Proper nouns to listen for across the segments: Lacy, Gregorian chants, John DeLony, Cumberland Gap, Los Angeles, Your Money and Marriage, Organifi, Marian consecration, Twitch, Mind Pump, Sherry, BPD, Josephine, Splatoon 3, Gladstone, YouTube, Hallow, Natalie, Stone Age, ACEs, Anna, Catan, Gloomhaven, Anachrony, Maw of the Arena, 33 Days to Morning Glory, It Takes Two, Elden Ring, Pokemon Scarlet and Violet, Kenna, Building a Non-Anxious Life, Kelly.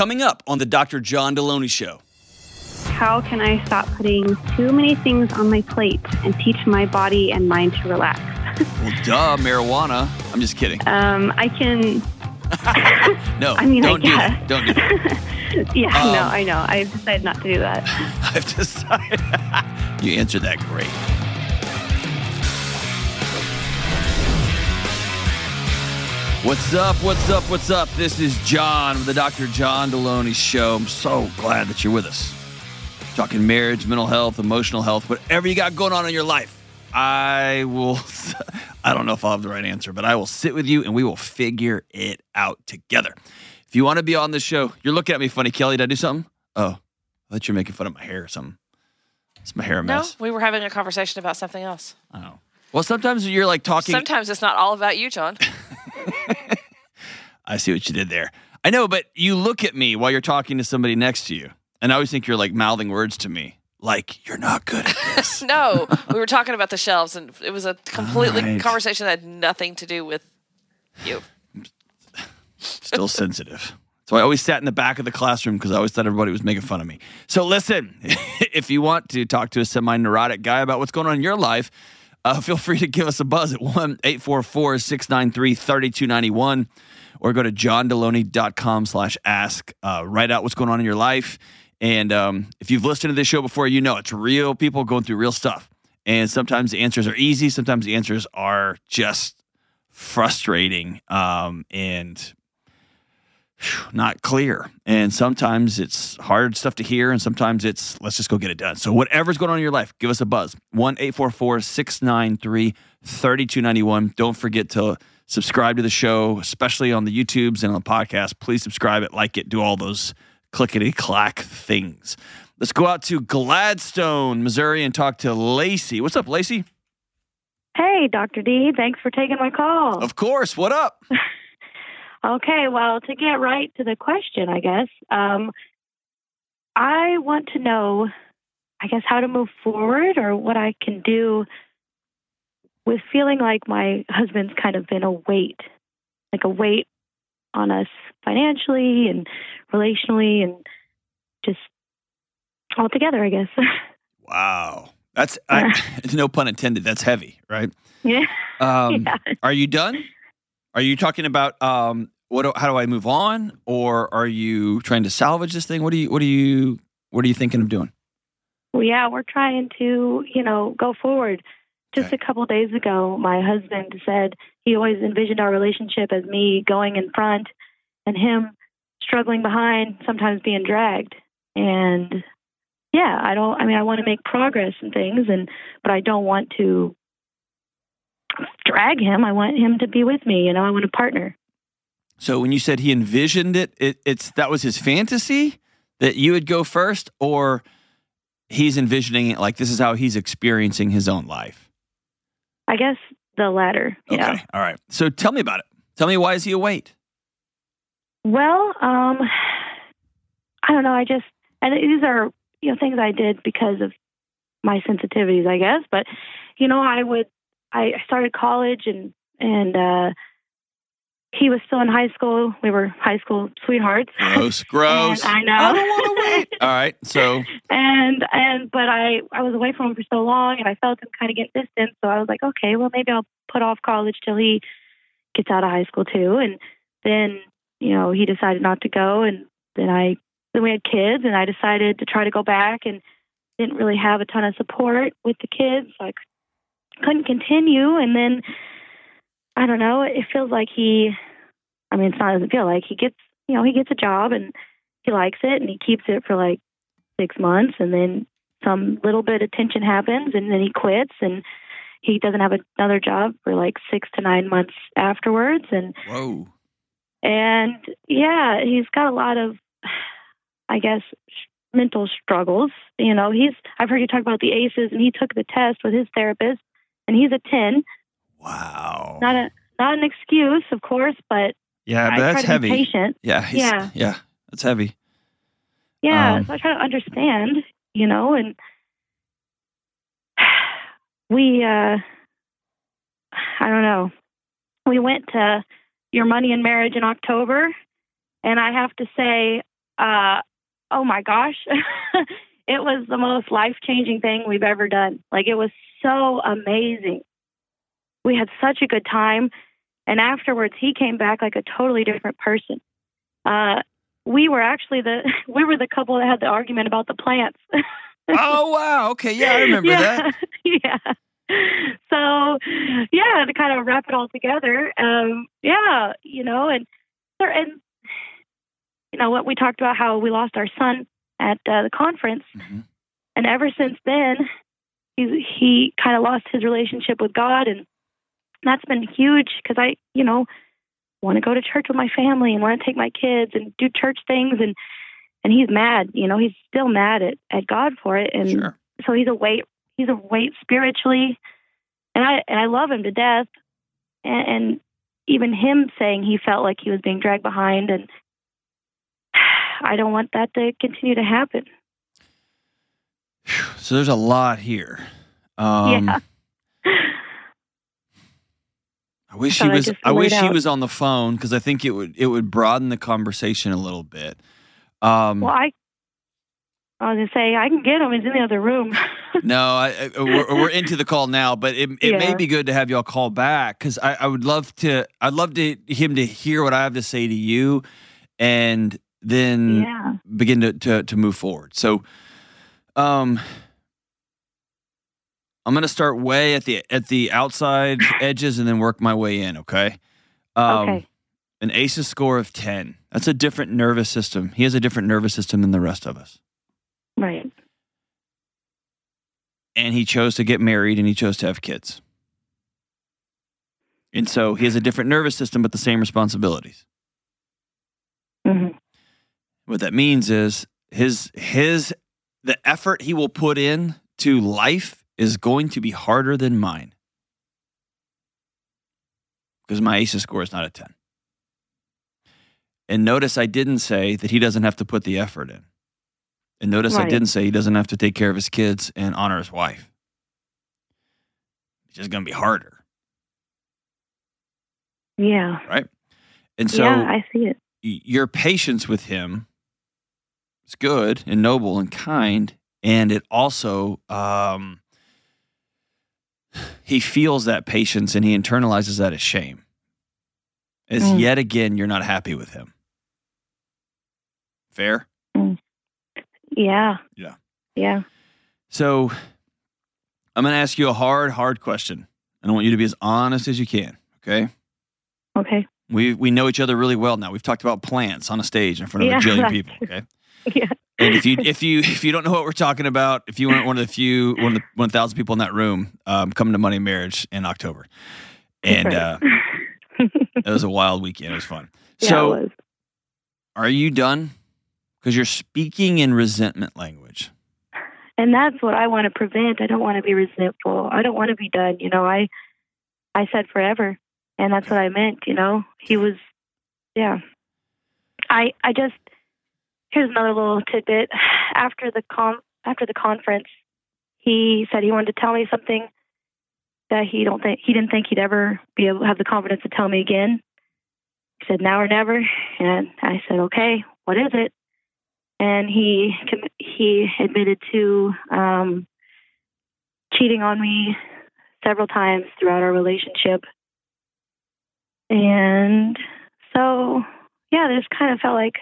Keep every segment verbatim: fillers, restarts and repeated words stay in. coming up on the Doctor John DeLony Show. How can I stop putting too many things on my plate and teach my body and mind to relax? Well, duh, marijuana. I'm just kidding. Um, I can... no, I mean, don't I do that. Don't do that. yeah, um, no, I know. I've decided not to do that. I've decided. You answered that great. What's up? What's up? What's up? This is John with the Doctor John DeLony Show. I'm so glad that you're with us. Talking marriage, mental health, emotional health, whatever you got going on in your life. I will, I don't know if I'll have the right answer, but I will sit with you and we will figure it out together. If you want to be on this show, you're looking at me funny, Kelly. Did I do something? Oh, I thought you were making fun of my hair or something. It's my hair a mess. No, we were having a conversation about something else. Oh. Well, sometimes you're like talking. Sometimes it's not all about you, John. I see what you did there. I know, but you look at me while you're talking to somebody next to you, and I always think you're like mouthing words to me, like you're not good at this. No, we were talking about the shelves, and it was a completely right. conversation that had nothing to do with you. Still sensitive. So I always sat in the back of the classroom because I always thought everybody was making fun of me. So listen, if you want to talk to a semi-neurotic guy about what's going on in your life, Uh, feel free to give us a buzz at one eight four four, six nine three, three two nine one or go to johndeloney.com slash ask. Uh, write out what's going on in your life. And um, if you've listened to this show before, you know it's real people going through real stuff. And sometimes the answers are easy. Sometimes the answers are just frustrating um, and not clear. And sometimes it's hard stuff to hear, and sometimes it's let's just go get it done. So whatever's going on in your life, give us a buzz. one eight four four, six nine three, three two nine one. Don't forget to subscribe to the show, especially on the YouTubes and on the podcast. Please subscribe it, like it, do all those clickety-clack things. Let's go out to Gladstone, Missouri, and talk to Lacy. What's up, Lacy? Hey, Doctor D. Thanks for taking my call. Of course. What up? Okay, well, to get right to the question, I guess, um, I want to know, I guess, how to move forward or what I can do with feeling like my husband's kind of been a weight, like a weight on us financially and relationally and just altogether, I guess. Wow. That's, I, no pun intended, that's heavy, right? Yeah. Um, yeah. Are you done? Are you talking about um, what? Do, how do I move on, or are you trying to salvage this thing? What do you? What do you? What are you thinking of doing? Well, yeah, we're trying to, you know, go forward. Just okay. a couple of days ago, my husband said he always envisioned our relationship as me going in front and him struggling behind, sometimes being dragged. And yeah, I don't. I mean, I want to make progress and things, and but I don't want to drag him. I want him to be with me. You know, I want a partner. So when you said he envisioned it, it it's that was his fantasy that you would go first, or he's envisioning it like this is how he's experiencing his own life? I guess the latter. Okay. Yeah. All right. So tell me about it. Tell me, why is he a weight? Well, um, I don't know. I just, and these are, you know, things I did because of my sensitivities, I guess. But, you know, I would, I started college, and and uh, he was still in high school. We were high school sweethearts. Gross, gross. I know. I don't want to wait. All right, so and and but I, I was away from him for so long, and I felt him kind of get distant. So I was like, okay, well maybe I'll put off college till he gets out of high school too. And then you know he decided not to go, and then I then we had kids, and I decided to try to go back, and didn't really have a ton of support with the kids, like. Couldn't continue, and then I don't know. It feels like he, I mean, it's not doesn't feel like he gets, you know, he gets a job and he likes it and he keeps it for like six months, and then some little bit of tension happens, and then he quits, and he doesn't have another job for like six to nine months afterwards, and whoa, and yeah, he's got a lot of, I guess, mental struggles. You know, he's I've heard you talk about the A C Es, and he took the test with his therapist. And he's a ten. Wow. Not a not an excuse, of course, but yeah, but I that's try to be heavy. Patient. Yeah, yeah, yeah, that's heavy. Yeah, um, so I try to understand, you know, and we, uh, I don't know, we went to Your Money and Marriage in October, and I have to say uh, oh my gosh, it was the most life-changing thing we've ever done. Like, it was so amazing. We had such a good time. And afterwards, he came back like a totally different person. Uh, we were actually the, we were the couple that had the argument about the plants. Oh, wow. Okay. Yeah, I remember yeah. that. Yeah. So, yeah, to kind of wrap it all together, um, yeah, you know, and, and you know what, we talked about how we lost our son at uh, the conference. Mm-hmm. And ever since then, he, he kind of lost his relationship with God. And that's been huge because I, you know, want to go to church with my family and want to take my kids and do church things. And, and he's mad, you know, he's still mad at, at God for it. And sure. so he's a weight, he's a weight spiritually. And I, and I love him to death. And, and even him saying he felt like he was being dragged behind, and I don't want that to continue to happen. So there's a lot here. Um, yeah. I wish he was. I, I wish he was on the phone, because I think it would it would broaden the conversation a little bit. Um, well, I, I was gonna say I can get him. He's in the other room. no, I, I, we're, we're into the call now, but it it yeah. may be good to have y'all call back, because I, I would love to. I'd love to him to hear what I have to say to you, and then yeah. begin to, to to move forward. So, um. I'm going to start way at the at the outside edges and then work my way in, okay? Um, okay. An ACEs score of ten. That's a different nervous system. He has a different nervous system than the rest of us. Right. And he chose to get married, and he chose to have kids. And so he has a different nervous system but the same responsibilities. Mm-hmm. What that means is his his the effort he will put in to life is going to be harder than mine, because my ACEs score is not a ten. And notice I didn't say that he doesn't have to put the effort in. And notice right. I didn't say he doesn't have to take care of his kids and honor his wife. It's just going to be harder. Yeah. Right? And so yeah, I see it. Your patience with him is good and noble and kind, and it also... Um, he feels that patience, and he internalizes that as shame. As mm. yet again, you're not happy with him. Fair? Mm. Yeah. Yeah. Yeah. So I'm going to ask you a hard, hard question. And I want you to be as honest as you can, okay? Okay. We we know each other really well now. We've talked about plants on a stage in front of yeah, a jillion people, okay? Yeah. And if you if you if you don't know what we're talking about, if you weren't one of the few one of the one thousand people in that room, um, come to Money and Marriage in October, and uh, it was a wild weekend. It was fun. Yeah, so, it was. Are you done? Because you're speaking in resentment language, and that's what I want to prevent. I don't want to be resentful. I don't want to be done. You know, I I said forever, and that's what I meant. You know, he was, yeah. I I just. Here's another little tidbit. After the com- after the conference, he said he wanted to tell me something that he don't think he didn't think he'd ever be able to have the confidence to tell me again. He said, "Now or never," and I said, "Okay, what is it?" And he he admitted to um, cheating on me several times throughout our relationship, and so yeah, this kind of felt like.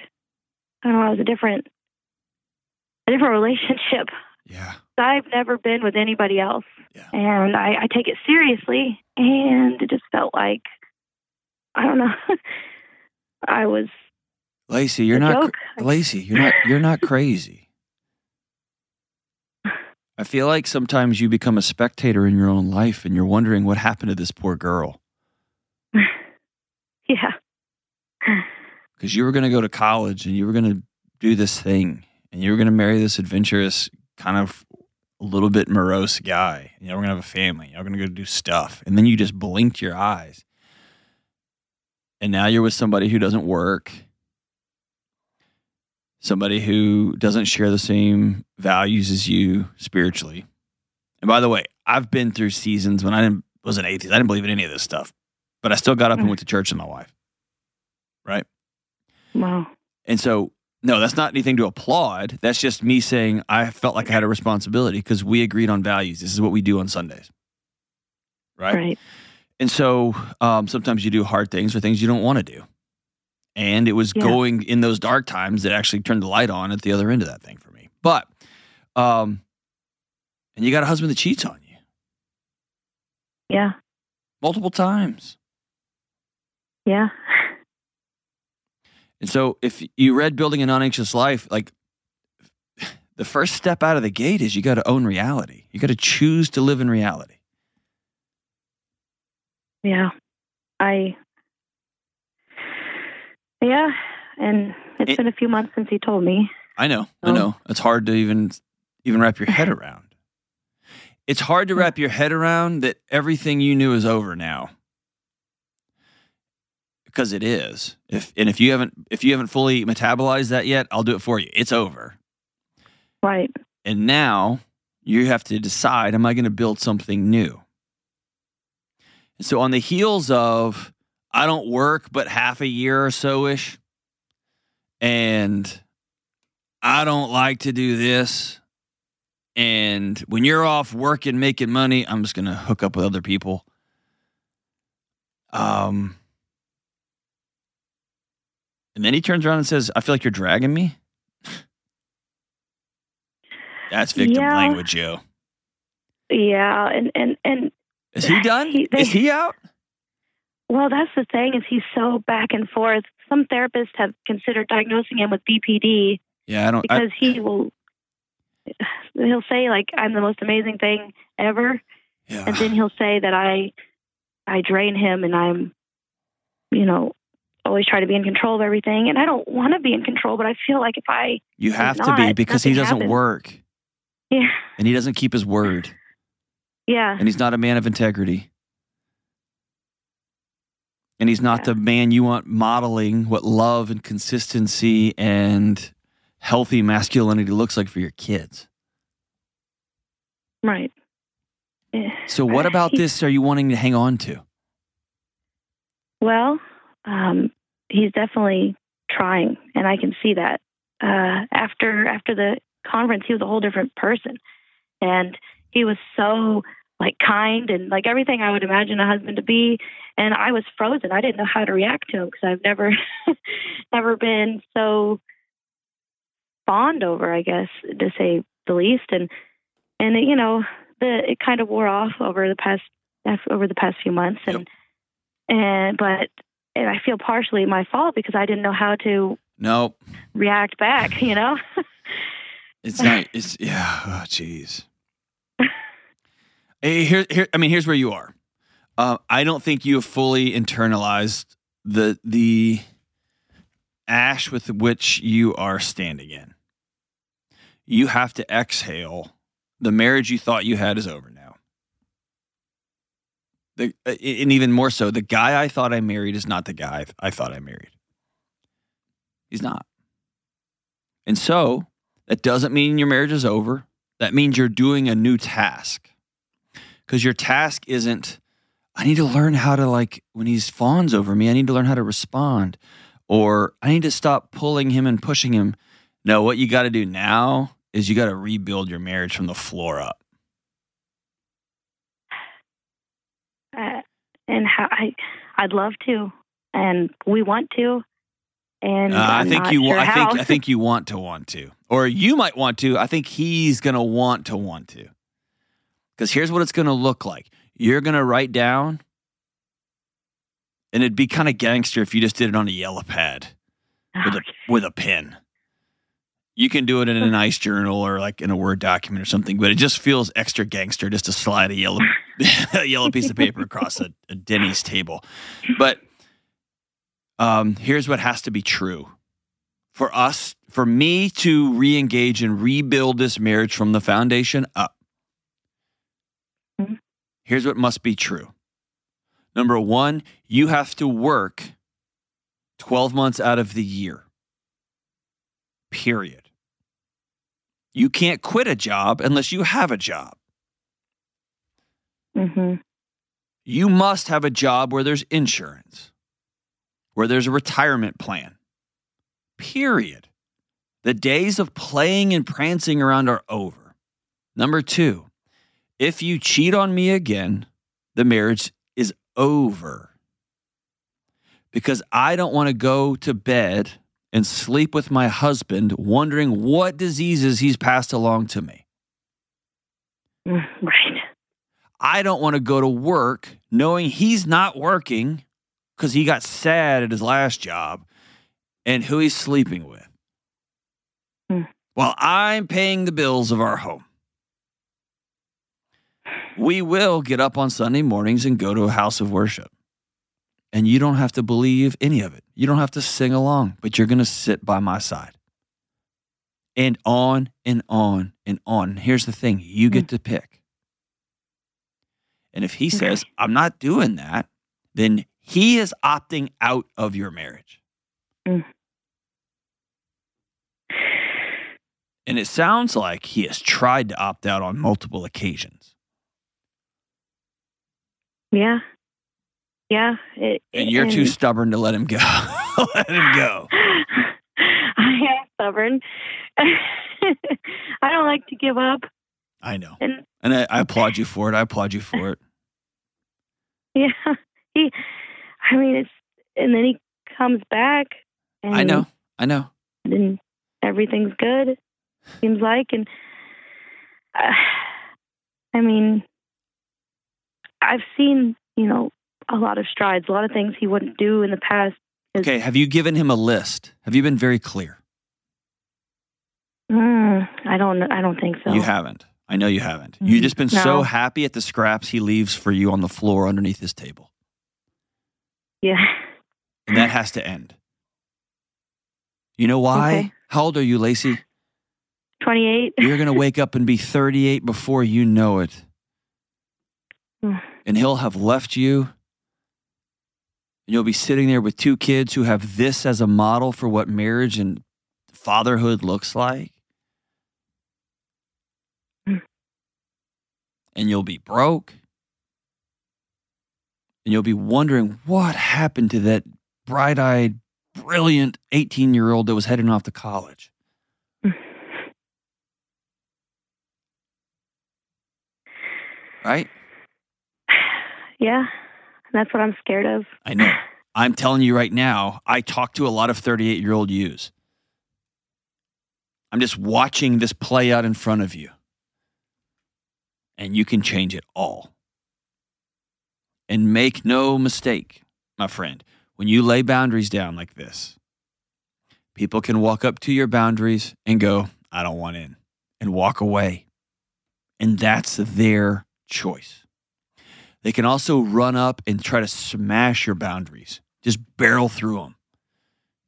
I don't know, it was a different, a different relationship. Yeah. I've never been with anybody else. Yeah. And I, I take it seriously. And it just felt like, I don't know, I was. Lacy, you're not, cr- Lacy, you're not, you're not crazy. I feel like sometimes you become a spectator in your own life and you're wondering what happened to this poor girl. Yeah. Because you were going to go to college and you were going to do this thing and you were going to marry this adventurous, kind of a little bit morose guy. And you were going to have a family. You were going to go do stuff. And then you just blinked your eyes. And now you're with somebody who doesn't work, somebody who doesn't share the same values as you spiritually. And by the way, I've been through seasons when I didn't, was an atheist. I didn't believe in any of this stuff, but I still got up and went to church with my wife. Right? Wow. And so No, that's not anything to applaud. That's just me saying I felt like I had a responsibility because we agreed on values. This is what we do on Sundays. Right? Right. And so um, sometimes you do hard things or things you don't want to do. And it was yeah. going in those dark times that actually turned the light on at the other end of that thing for me. But, um, and you got a husband that cheats on you. Yeah. Multiple times. Yeah. And so if you read Building a Non-Anxious Life, like the first step out of the gate is you got to own reality. You got to choose to live in reality. Yeah. I, yeah. And it's it, been a few months since he told me. I know. So. I know. It's hard to even, even wrap your head around. It's hard to wrap your head around that everything you knew is over now. Because it is. If and if you haven't if you haven't fully metabolized that yet, I'll do it for you. It's over. Right. And now you have to decide, am I going to build something new? And so on the heels of I don't work but half a year or so-ish, and I don't like to do this, and when you're off working, making money, I'm just going to hook up with other people. Um, and then he turns around and says, I feel like you're dragging me. That's victim yeah. language, yo. Yeah. And, and, and is he done? He, they, is he out? Well, that's the thing is he's so back and forth. Some therapists have considered diagnosing him with B P D. Yeah. I don't, because I, he will, he'll say like, I'm the most amazing thing ever. Yeah. And then he'll say that I, I drain him and I'm, you know, always try to be in control of everything. And I don't want to be in control, but I feel like if I, you have not, to be because he doesn't happens. work. Yeah. And he doesn't keep his word. Yeah. And he's not a man of integrity. And he's not yeah. the man you want modeling what love and consistency and healthy masculinity looks like for your kids. Right. So what about this are you wanting to hang on to? Well, um, he's definitely trying, and I can see that. Uh, after after the conference, he was a whole different person, and he was so like kind and like everything I would imagine a husband to be. And I was frozen. I didn't know how to react to him because I've never never been so fond over, I guess, to say the least. And and it, you know. The, it kind of wore off over the past over the past few months, and yep. and but and I feel partially my fault because I didn't know how to nope. react back. You know, it's not. It's yeah. Jeez. Oh, hey, here, here. I mean, here's where you are. Uh, I don't think you have fully internalized the the ash with which you are standing in. You have to exhale. The marriage you thought you had is over now. The, and even more so, the guy I thought I married is not the guy I thought I married. He's not. And so that doesn't mean your marriage is over. That means you're doing a new task because your task isn't, I need to learn how to like, when he fawns over me, I need to learn how to respond or I need to stop pulling him and pushing him. No, what you got to do now is you got to rebuild your marriage from the floor up. Uh, and how I, I'd love to, and we want to, and uh, I think you, sure I how. think, I think you want to want to, or you might want to. I think he's going to want to want to, because here's what it's going to look like. You're going to write down, and it'd be kind of gangster if you just did it on a yellow pad with a, with a pen. You can do it in a nice journal or like in a Word document or something, but it just feels extra gangster just to slide a yellow, a yellow piece of paper across a, a Denny's table. But um, here's what has to be true for us, for me to re-engage and rebuild this marriage from the foundation up. Here's what must be true. Number one, you have to work twelve months out of the year. Period. You can't quit a job unless you have a job. Mm-hmm. You must have a job where there's insurance, where there's a retirement plan. Period. The days of playing and prancing around are over. Number two, if you cheat on me again, the marriage is over. Because I don't want to go to bed and sleep with my husband wondering what diseases he's passed along to me. Right. I don't want to go to work knowing he's not working because he got sad at his last job and who he's sleeping with. Mm. While I'm paying the bills of our home. We will get up on Sunday mornings and go to a house of worship. And you don't have to believe any of it. You don't have to sing along, but you're going to sit by my side. And on and on and on. Here's the thing. You get to pick. And if he says, I'm not doing that, then he is opting out of your marriage. Mm. And it sounds like he has tried to opt out on multiple occasions. Yeah. Yeah. It, and you're and too stubborn to let him go. Let him go. I am stubborn. I don't like to give up. I know. And, and I, I applaud you for it. I applaud you for it. Yeah. He, I mean, it's, and then he comes back. And I know. I know. And everything's good, seems like. And uh, I mean, I've seen, you know, a lot of strides, a lot of things he wouldn't do in the past. Okay, have you given him a list? Have you been very clear? Mm, I don't. I don't think so. You haven't. I know you haven't. Mm-hmm. You've just been no. so happy at the scraps he leaves for you on the floor underneath his table. Yeah. And that has to end. You know why? Okay. How old are you, Lacy? twenty-eight. You're going to wake up and be thirty-eight before you know it. And he'll have left you. And you'll be sitting there with two kids who have this as a model for what marriage and fatherhood looks like. Mm. And you'll be broke. And you'll be wondering what happened to that bright-eyed, brilliant eighteen-year-old that was heading off to college. Mm. Right? Yeah. That's what I'm scared of. I know. I'm telling you right now, I talk to a lot of thirty-eight-year-old yous. I'm just watching this play out in front of you. And you can change it all. And make no mistake, my friend, when you lay boundaries down like this, people can walk up to your boundaries and go, I don't want in, and walk away. And that's their choice. They can also run up and try to smash your boundaries. Just barrel through them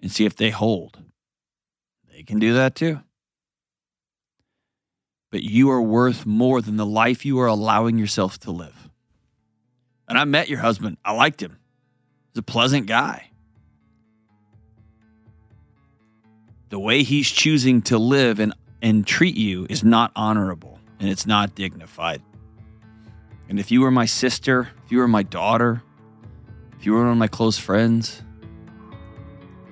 and see if they hold. They can do that too. But you are worth more than the life you are allowing yourself to live. And I met your husband. I liked him. He's a pleasant guy. The way he's choosing to live and, and treat you is not honorable and it's not dignified. And if you were my sister, if you were my daughter, if you were one of my close friends,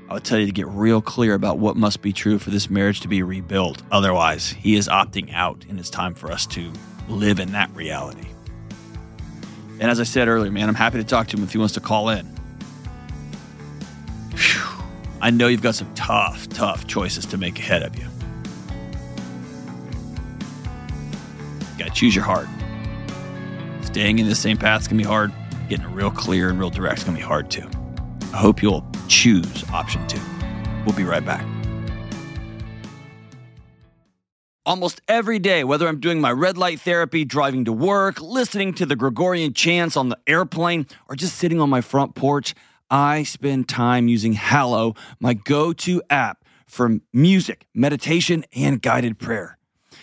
I would tell you to get real clear about what must be true for this marriage to be rebuilt. Otherwise, he is opting out, and it's time for us to live in that reality. And as I said earlier, man, I'm happy to talk to him if he wants to call in. Whew. I know you've got some tough, tough choices to make ahead of you. You gotta choose your heart. Staying in the same path is going to be hard. Getting it real clear and real direct is going to be hard too. I hope you'll choose option two. We'll be right back. Almost every day, whether I'm doing my red light therapy, driving to work, listening to the Gregorian chants on the airplane, or just sitting on my front porch, I spend time using Hallow, my go-to app for music, meditation, and guided prayer.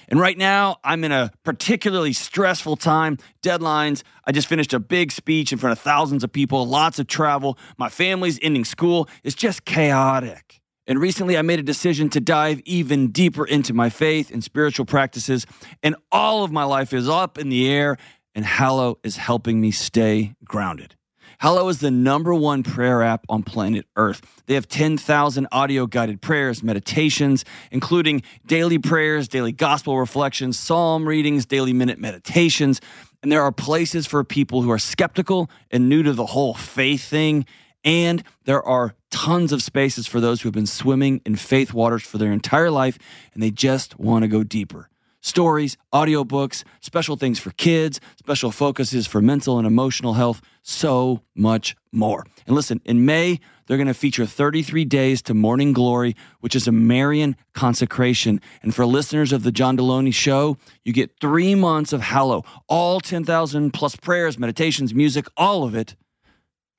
And right now, I'm in a particularly stressful time, deadlines. I just finished a big speech in front of thousands of people, lots of travel. My family's ending school. It's just chaotic. And recently, I made a decision to dive even deeper into my faith and spiritual practices. And all of my life is up in the air, and Hallow is helping me stay grounded. Hallow is the number one prayer app on planet Earth. They have ten thousand audio-guided prayers, meditations, including daily prayers, daily gospel reflections, psalm readings, daily minute meditations. And there are places for people who are skeptical and new to the whole faith thing. And there are tons of spaces for those who have been swimming in faith waters for their entire life, and they just want to go deeper. Stories, audiobooks, special things for kids, special focuses for mental and emotional health, so much more. And listen, in May, they're going to feature thirty-three Days to Morning Glory, which is a Marian consecration. And for listeners of the John DeLony Show, you get three months of Hallow, all ten thousand plus prayers, meditations, music, all of it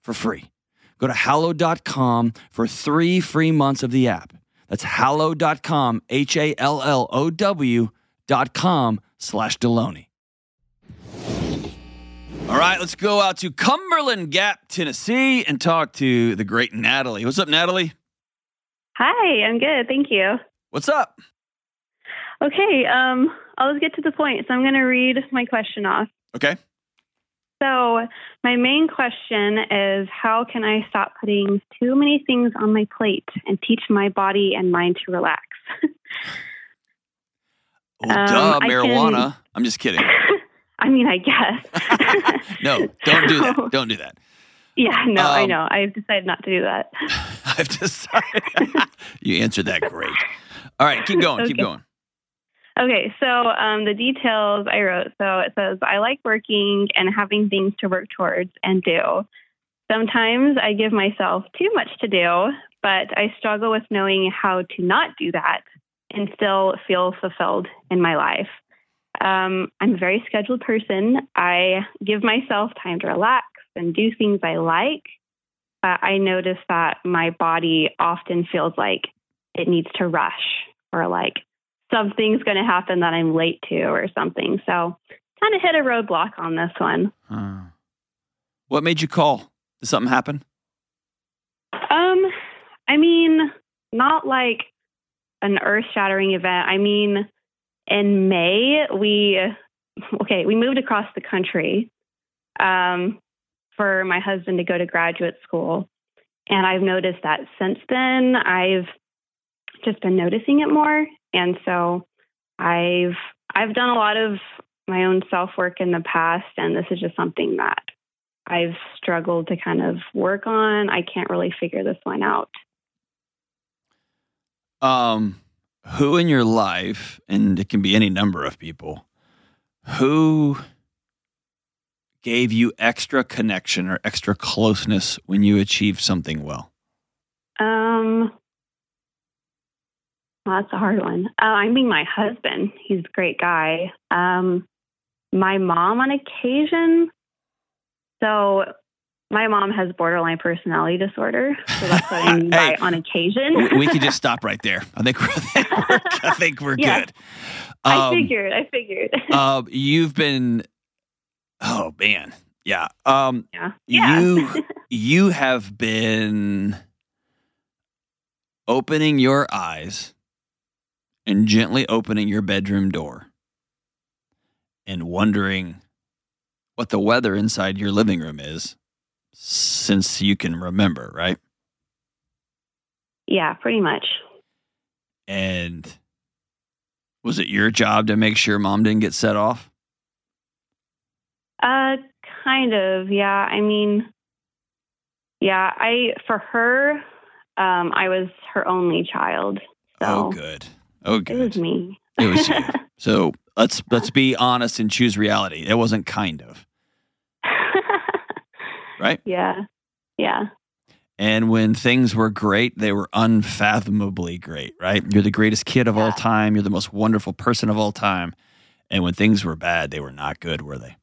for free. Go to hallow dot com for three free months of the app. That's hallow dot com, H A L L O W dot com slash DeLony. All right, let's go out to Cumberland Gap, Tennessee, and talk to the great Natalie. What's up, Natalie? Hi, I'm good. Thank you. What's up? Okay, um, I'll just get to the point. So I'm going to read my question off. Okay. So my main question is, how can I stop putting too many things on my plate and teach my body and mind to relax? Oh, um, duh, marijuana. Can... I'm just kidding. I mean, I guess. No, don't do that. Don't do that. Yeah, no, um, I know. I've decided not to do that. I've decided. You answered that great. All right, keep going, okay. keep going. Okay, so um, the details I wrote. So it says, I like working and having things to work towards and do. Sometimes I give myself too much to do, but I struggle with knowing how to not do that and still feel fulfilled in my life. Um, I'm a very scheduled person. I give myself time to relax and do things I like. Uh, I notice that my body often feels like it needs to rush or like something's going to happen that I'm late to or something. So kind of hit a roadblock on this one. Hmm. What made you call? Did something happen? Um, I mean, not like an earth-shattering event. I mean, in May, we, okay, we moved across the country um, for my husband to go to graduate school. And I've noticed that since then, I've just been noticing it more. And so I've, I've done a lot of my own self-work in the past, and this is just something that I've struggled to kind of work on. I can't really figure this one out. Um, who in your life, and it can be any number of people, who gave you extra connection or extra closeness when you achieved something well? Um, well, that's a hard one. Uh, I mean, my husband, he's a great guy. Um, my mom on occasion. So my mom has borderline personality disorder, so that's what I mean by hey, on occasion. we, we could just stop right there. I think we're, I think we're yeah. good. Um, I figured. I figured. uh, you've been, oh man, yeah. Um, yeah. yeah. You you have been opening your eyes and gently opening your bedroom door and wondering what the weather inside your living room is. Since you can remember, right? Yeah, pretty much. And was it your job to make sure mom didn't get set off? Uh, kind of, yeah. I mean, yeah, I, for her, um, I was her only child. So oh, good. Oh, good. It was me. It was you. So let's, let's be honest and choose reality. It wasn't kind of. Right? Yeah. Yeah. And when things were great, they were unfathomably great, right? You're the greatest kid of yeah. all time. You're the most wonderful person of all time. And when things were bad, they were not good, were they?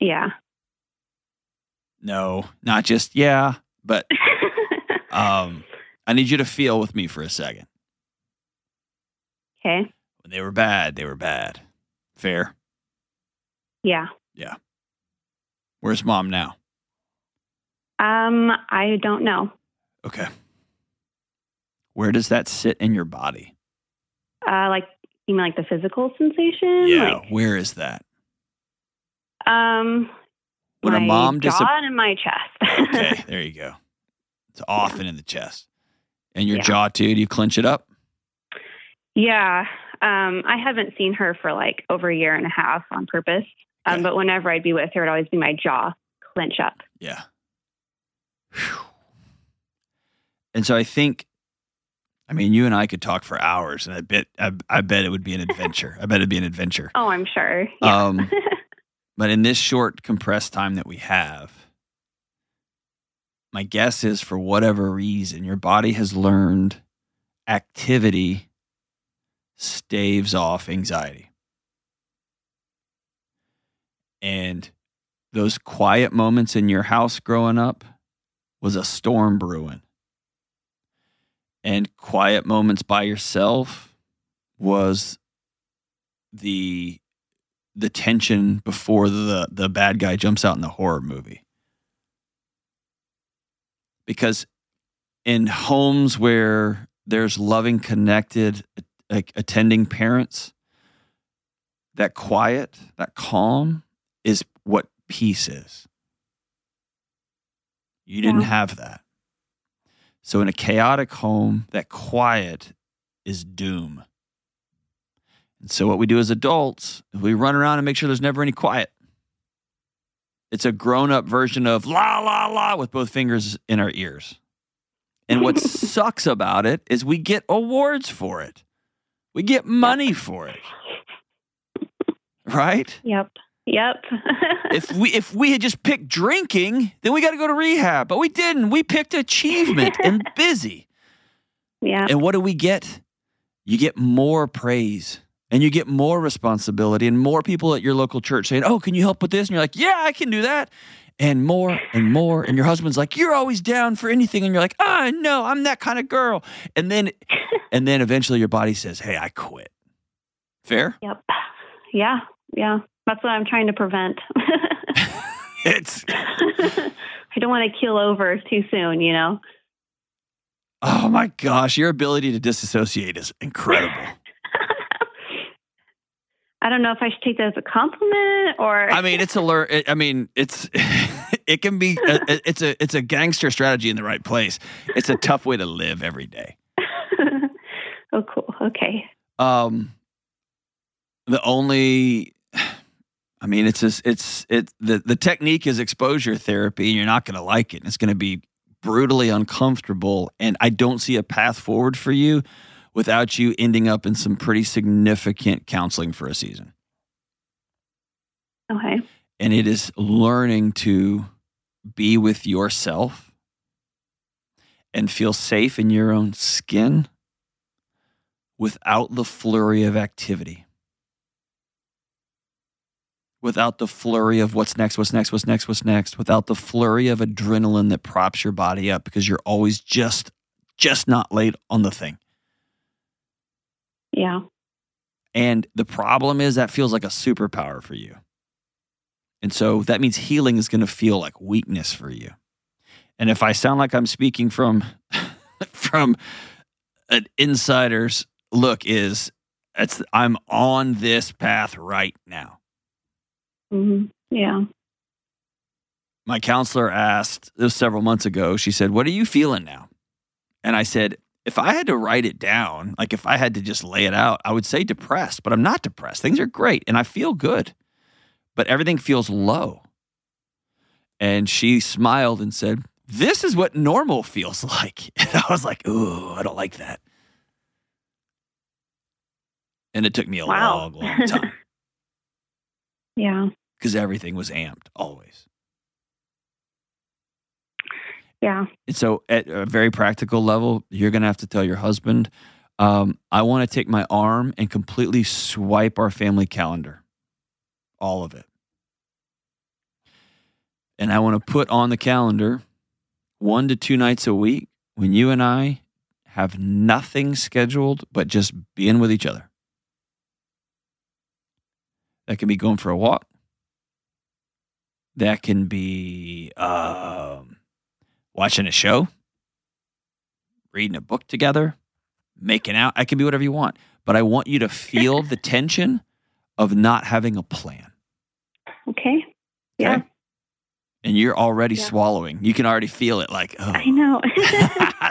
Yeah. No, not just, yeah, but um, I need you to feel with me for a second. Okay. When they were bad, they were bad. Fair? Yeah. Yeah. Where's mom now? Um, I don't know. Okay. Where does that sit in your body? Uh, like, you mean like the physical sensation? Yeah. Like, where is that? Um, When my her mom jaw disap- and my chest. Okay, there you go. It's often yeah. in the chest. And your yeah. jaw too, do you clench it up? Yeah. Um, I haven't seen her for like over a year and a half on purpose. Um, okay. But whenever I'd be with her, it'd always be my jaw clench up. Yeah. Whew. And so I think, I mean, you and I could talk for hours, and I bet, I, I bet it would be an adventure. I bet it'd be an adventure. Oh, I'm sure. Yeah. Um, but in this short compressed time that we have, my guess is for whatever reason, your body has learned activity staves off anxiety. And those quiet moments in your house growing up was a storm brewing. And quiet moments by yourself was the the tension before the, the bad guy jumps out in the horror movie. Because in homes where there's loving, connected, like attending parents, that quiet, that calm is what peace is. You didn't yeah. have that. So in a chaotic home, that quiet is doom. And so what we do as adults, we run around and make sure there's never any quiet. It's a grown-up version of la, la, la with both fingers in our ears. And what sucks about it is we get awards for it. We get money yep. for it. Right? Yep. Yep. if we if we had just picked drinking, then we got to go to rehab. But we didn't. We picked achievement and busy. Yeah. And what do we get? You get more praise and you get more responsibility and more people at your local church saying, "Oh, can you help with this?" And you're like, "Yeah, I can do that." And more and more. And your husband's like, "You're always down for anything." And you're like, "Oh, no, I'm that kind of girl." And then and then eventually your body says, "Hey, I quit." Fair? Yep. Yeah. Yeah. That's what I'm trying to prevent. It's. I don't want to keel over too soon, you know? Oh my gosh. Your ability to disassociate is incredible. I don't know if I should take that as a compliment or. I mean, it's alert. I mean, it's, it can be, a, it's a, it's a gangster strategy in the right place. It's a tough way to live every day. Oh, cool. Okay. Um, the only, I mean, it's just, it's it the, the technique is exposure therapy, and you're not going to like it. It's going to be brutally uncomfortable, and I don't see a path forward for you without you ending up in some pretty significant counseling for a season. Okay. And it is learning to be with yourself and feel safe in your own skin without the flurry of activity. Without the flurry of what's next, what's next, what's next, what's next, without the flurry of adrenaline that props your body up because you're always just, just not late on the thing. Yeah. And the problem is that feels like a superpower for you. And so that means healing is going to feel like weakness for you. And if I sound like I'm speaking from, from an insider's look is, it's, I'm on this path right now. Mm-hmm. Yeah. My counselor asked, this was several months ago, she said, "What are you feeling now?" And I said, if I had to write it down, like if I had to just lay it out, I would say depressed, but I'm not depressed. Things are great and I feel good, but everything feels low. And she smiled and said, "This is what normal feels like." And I was like, "Ooh, I don't like that." And it took me a wow. long, long time. Yeah. Because everything was amped, always. Yeah. And so at a very practical level, you're going to have to tell your husband, um, I want to take my arm and completely swipe our family calendar. All of it. And I want to put on the calendar one to two nights a week when you and I have nothing scheduled but just being with each other. That can be going for a walk. That can be um, watching a show, reading a book together, making out. I can be whatever you want. But I want you to feel the tension of not having a plan. Okay. Yeah. Okay? and you're already yeah. swallowing. You can already feel it. Like, oh. I know.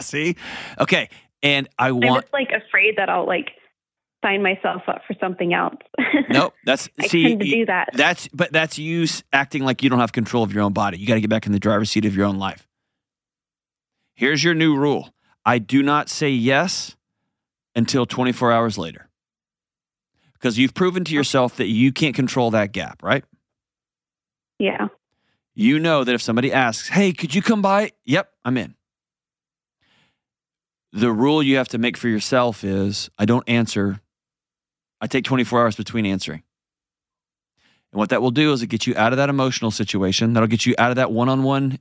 See? Okay. And I want. I'm just like afraid that I'll like sign myself up for something else. Nope. That's, I see, tend to do that. That's, but that's you acting like you don't have control of your own body. You got to get back in the driver's seat of your own life. Here's your new rule. I do not say yes until twenty-four hours later. Because you've proven to yourself that you can't control that gap, right? Yeah. You know that if somebody asks, hey, could you come by? Yep, I'm in. The rule you have to make for yourself is I don't answer. I take twenty-four hours between answering. And what that will do is it gets you out of that emotional situation. That'll get you out of that one-on-one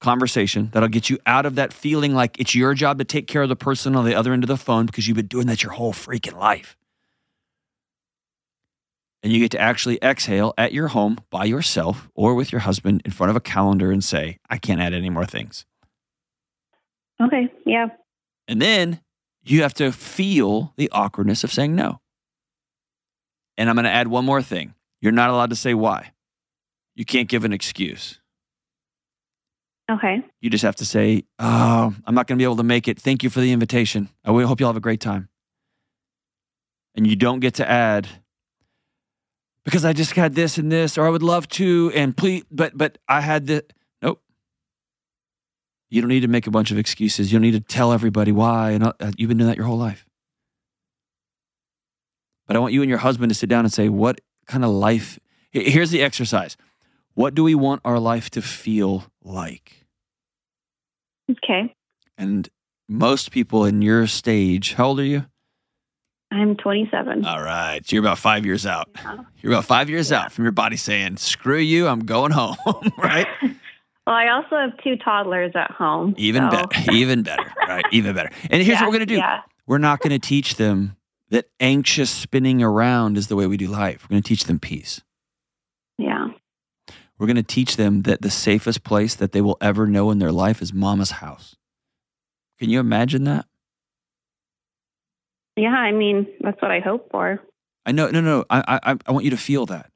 conversation. That'll get you out of that feeling like it's your job to take care of the person on the other end of the phone because you've been doing that your whole freaking life. And you get to actually exhale at your home by yourself or with your husband in front of a calendar and say, I can't add any more things. Okay, yeah. And then you have to feel the awkwardness of saying no. And I'm going to add one more thing. You're not allowed to say why. You can't give an excuse. Okay. You just have to say, oh, I'm not going to be able to make it. Thank you for the invitation. I hope you all have a great time. And you don't get to add... because I just had this and this, or I would love to, and please, but but I had the, nope. You don't need to make a bunch of excuses. You don't need to tell everybody why. And uh, you've been doing that your whole life. But I want you and your husband to sit down and say, what kind of life, here's the exercise. What do we want our life to feel like? Okay. And most people in your stage, how old are you? I'm twenty-seven. All right. So you're about five years out. Yeah. You're about five years yeah. out from your body saying, screw you, I'm going home, right? Well, I also have two toddlers at home. Even so. better. Even better. Right. Even better. And here's yeah, what we're going to do. Yeah. We're not going to teach them that anxious spinning around is the way we do life. We're going to teach them peace. Yeah. We're going to teach them that the safest place that they will ever know in their life is mama's house. Can you imagine that? Yeah, I mean, that's what I hope for. I know, no, no, I, I, I want you to feel that.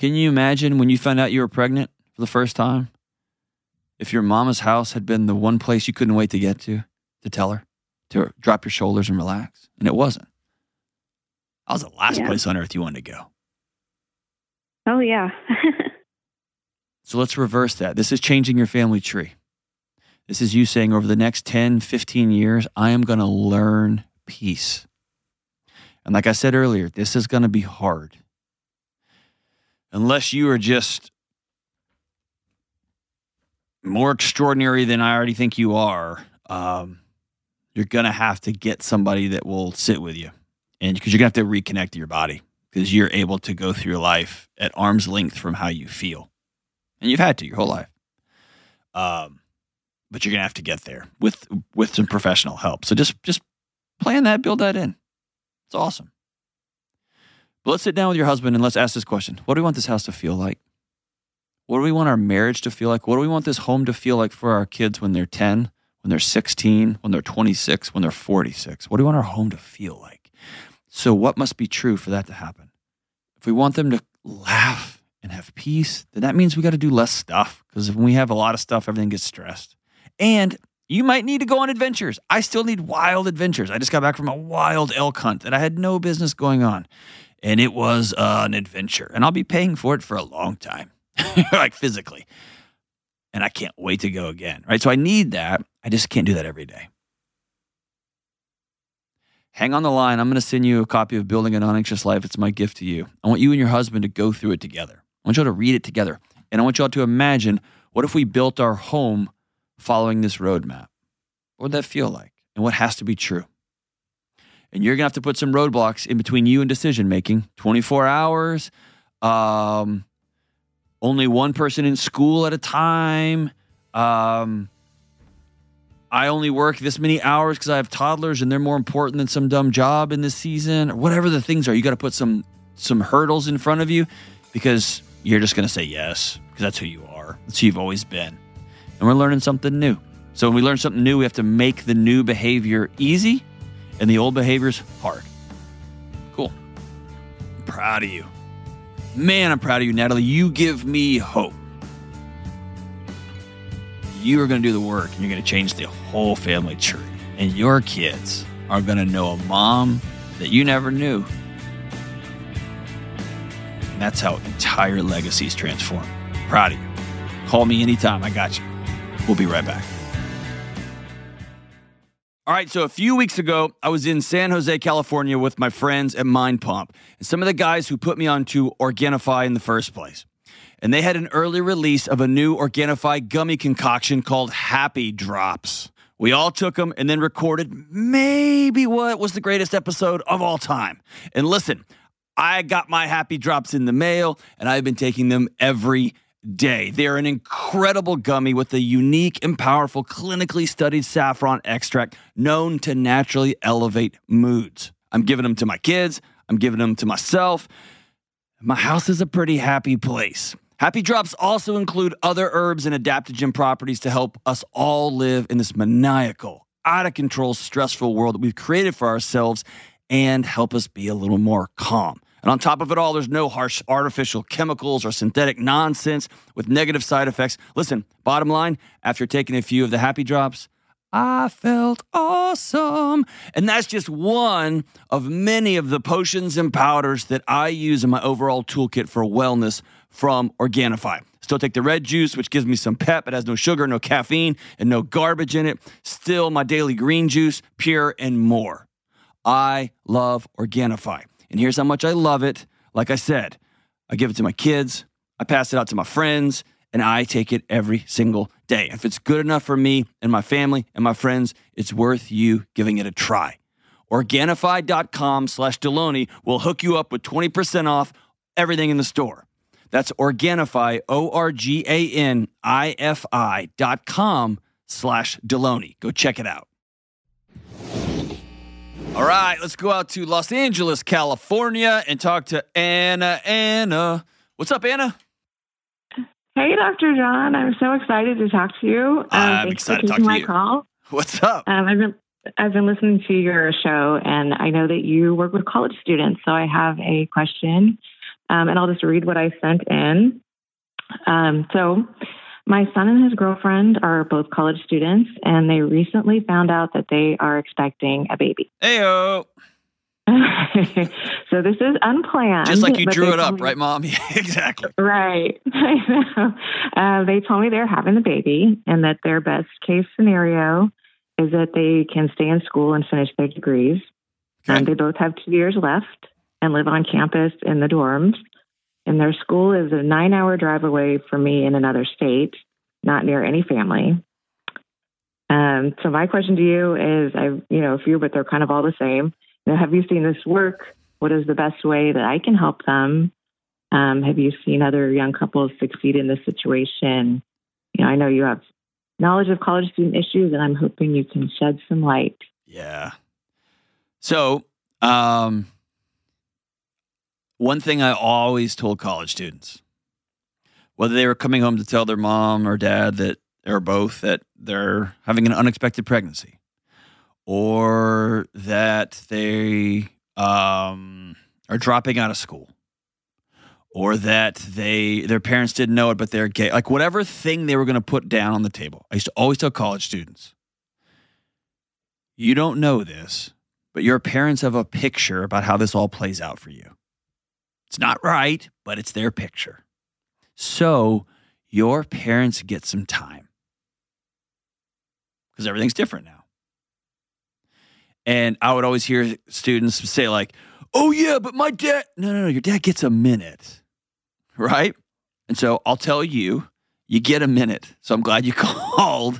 Can you imagine when you found out you were pregnant for the first time? If your mama's house had been the one place you couldn't wait to get to, to tell her, to drop your shoulders and relax, and it wasn't. That was the last yeah. place on earth you wanted to go. Oh, yeah. So let's reverse that. This is changing your family tree. This is you saying over the next ten, fifteen years, I am going to learn peace. And like I said earlier, this is going to be hard. Unless you are just more extraordinary than I already think you are, um, you're going to have to get somebody that will sit with you. And because you're going to have to reconnect to your body because you're able to go through life at arm's length from how you feel. And you've had to your whole life. Um, But you're going to have to get there with with some professional help. So just, just plan that, build that in. It's awesome. But let's sit down with your husband and let's ask this question. What do we want this house to feel like? What do we want our marriage to feel like? What do we want this home to feel like for our kids when they're ten, when they're sixteen, when they're twenty-six, when they're forty-six? What do we want our home to feel like? So what must be true for that to happen? If we want them to laugh and have peace, then that means we got to do less stuff. Because when we have a lot of stuff, everything gets stressed. And you might need to go on adventures. I still need wild adventures. I just got back from a wild elk hunt that I had no business going on. And it was uh, an adventure. And I'll be paying for it for a long time, like physically. And I can't wait to go again, right? So I need that. I just can't do that every day. Hang on the line. I'm going to send you a copy of Building a Non-Anxious Life. It's my gift to you. I want you and your husband to go through it together. I want you all to read it together. And I want you all to imagine, what if we built our home following this roadmap? What would that feel like? And what has to be true? And you're going to have to put some roadblocks in between you and decision-making. twenty-four hours, um, only one person in school at a time. Um, I only work this many hours because I have toddlers and they're more important than some dumb job in this season. Or whatever the things are, you got to put some some hurdles in front of you because you're just going to say yes because that's who you are. That's who you've always been. And we're learning something new. So when we learn something new, we have to make the new behavior easy and the old behaviors hard. Cool. I'm proud of you. Man, I'm proud of you, Natalie. You give me hope. you are going to do the work, and you're going to change the whole family tree. And your kids are going to know a mom that you never knew. And that's how entire legacies transform. Proud of you. Call me anytime. I got you. We'll be right back. All right, so a few weeks ago, I was in San Jose, California with my friends at Mind Pump and some of the guys who put me onto Organifi in the first place. And they had an early release of a new Organifi gummy concoction called Happy Drops. We all took them and then recorded maybe what was the greatest episode of all time. And listen, I got my Happy Drops in the mail, and I've been taking them every day. They're an incredible gummy with a unique and powerful clinically studied saffron extract known to naturally elevate moods. I'm giving them to my kids. I'm giving them to myself. My house is a pretty happy place. Happy Drops also include other herbs and adaptogen properties to help us all live in this maniacal, out-of-control, stressful world that we've created for ourselves and help us be a little more calm. And on top of it all, there's no harsh artificial chemicals or synthetic nonsense with negative side effects. Listen, bottom line, after taking a few of the Happy Drops, I felt awesome. And that's just one of many of the potions and powders that I use in my overall toolkit for wellness from Organifi. Still take the red juice, which gives me some pep. It has no sugar, no caffeine, and no garbage in it. Still my daily green juice, pure and more. I love Organifi. And here's how much I love it. Like I said, I give it to my kids, I pass it out to my friends, and I take it every single day. If it's good enough for me and my family and my friends, it's worth you giving it a try. Organifi.com slash Deloney will hook you up with twenty percent off everything in the store. That's Organifi, O R G A N I F I dot com slash Deloney. Go check it out. All right, let's go out to Los Angeles, California, and talk to Anna. Anna, what's up, Anna? Hey, Doctor John. I'm so excited to talk to you. Um, I'm excited to talk to you. Thanks for taking my call. What's up? Um, I've been I've been listening to your show, and I know that you work with college students, so I have a question, um, and I'll just read what I sent in. Um, so. My son and his girlfriend are both college students, and they recently found out that they are expecting a baby. Heyo. So this is unplanned. Just like you drew it up, me, right, Mom? Exactly. Right. I know. Uh, they told me they're having a baby and that their best case scenario is that they can stay in school and finish their degrees. Okay. Um, they both have two years left and live on campus in the dorms. And their school is a nine-hour drive away from me in another state, not near any family. Um, so my question to you is, I've, you know, a few, but they're kind of all the same. You know, have you seen this work? What is the best way that I can help them? Um, have you seen other young couples succeed in this situation? You know, I know you have knowledge of college student issues, and I'm hoping you can shed some light. Yeah. So, um... one thing I always told college students, whether they were coming home to tell their mom or dad that, or both, that they're having an unexpected pregnancy, or that they um, are dropping out of school, or that they their parents didn't know it, but they're gay, like whatever thing they were going to put down on the table. I used to always tell college students, you don't know this, but your parents have a picture about how this all plays out for you. It's not right, but it's their picture. So your parents get some time because everything's different now. And I would always hear students say like, oh yeah, but my dad, no, no, no, your dad gets a minute, right? And so I'll tell you, you get a minute. So I'm glad you called.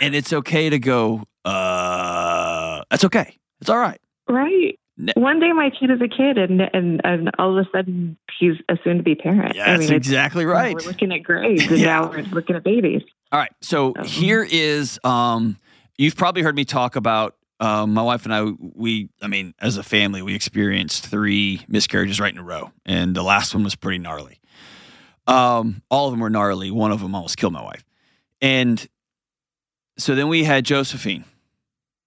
And it's okay to go, uh, that's okay. It's all right. Right. One day my kid is a kid, and and, and all of a sudden he's a soon-to-be parent. Yeah, that's I mean, exactly right. We're looking at grades, and yeah. Now we're looking at babies. All right, so um. here is um, – you've probably heard me talk about um, my wife and I, we – I mean, as a family, we experienced three miscarriages right in a row, and the last one was pretty gnarly. Um, all of them were gnarly. One of them almost killed my wife. And so then we had Josephine,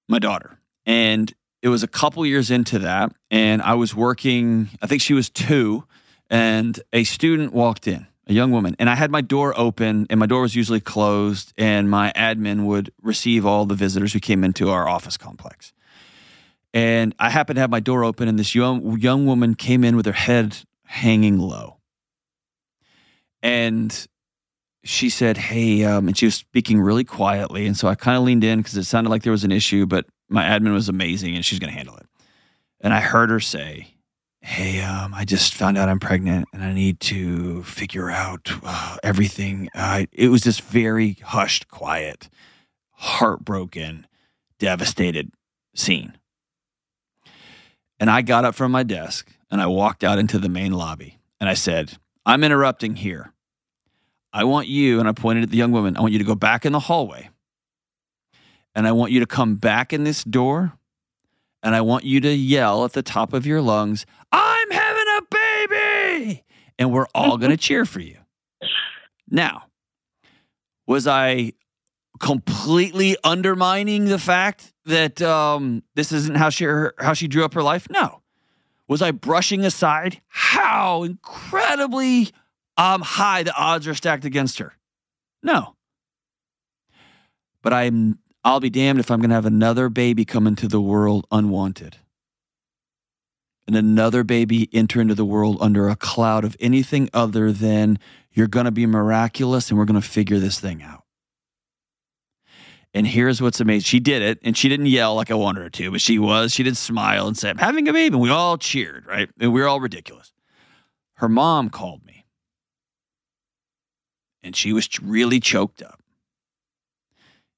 my daughter, and – it was a couple years into that, and I was working, I think she was two, and a student walked in, a young woman. And I had my door open, and my door was usually closed, and my admin would receive all the visitors who came into our office complex. And I happened to have my door open, and this young, young woman came in with her head hanging low. And she said, hey, um, and she was speaking really quietly. And so I kind of leaned in because it sounded like there was an issue, but my admin was amazing, and she's going to handle it. And I heard her say, hey, um, I just found out I'm pregnant, and I need to figure out uh, everything. Uh, it was this very hushed, quiet, heartbroken, devastated scene. And I got up from my desk, and I walked out into the main lobby, and I said, I'm interrupting here. I want you, and I pointed at the young woman, I want you to go back in the hallway, and I want you to come back in this door, and I want you to yell at the top of your lungs, I'm having a baby, and we're all going to cheer for you. Now, was I completely undermining the fact that um, this isn't how she her, how she drew up her life? No. Was I brushing aside how incredibly um, high the odds are stacked against her? No. But I'm, I'll be damned if I'm going to have another baby come into the world unwanted. And another baby enter into the world under a cloud of anything other than you're going to be miraculous and we're going to figure this thing out. And here's what's amazing. She did it, and she didn't yell like I wanted her to, but she was. She did smile and say, I'm having a baby. And we all cheered, right? And we were all ridiculous. Her mom called me, and she was really choked up.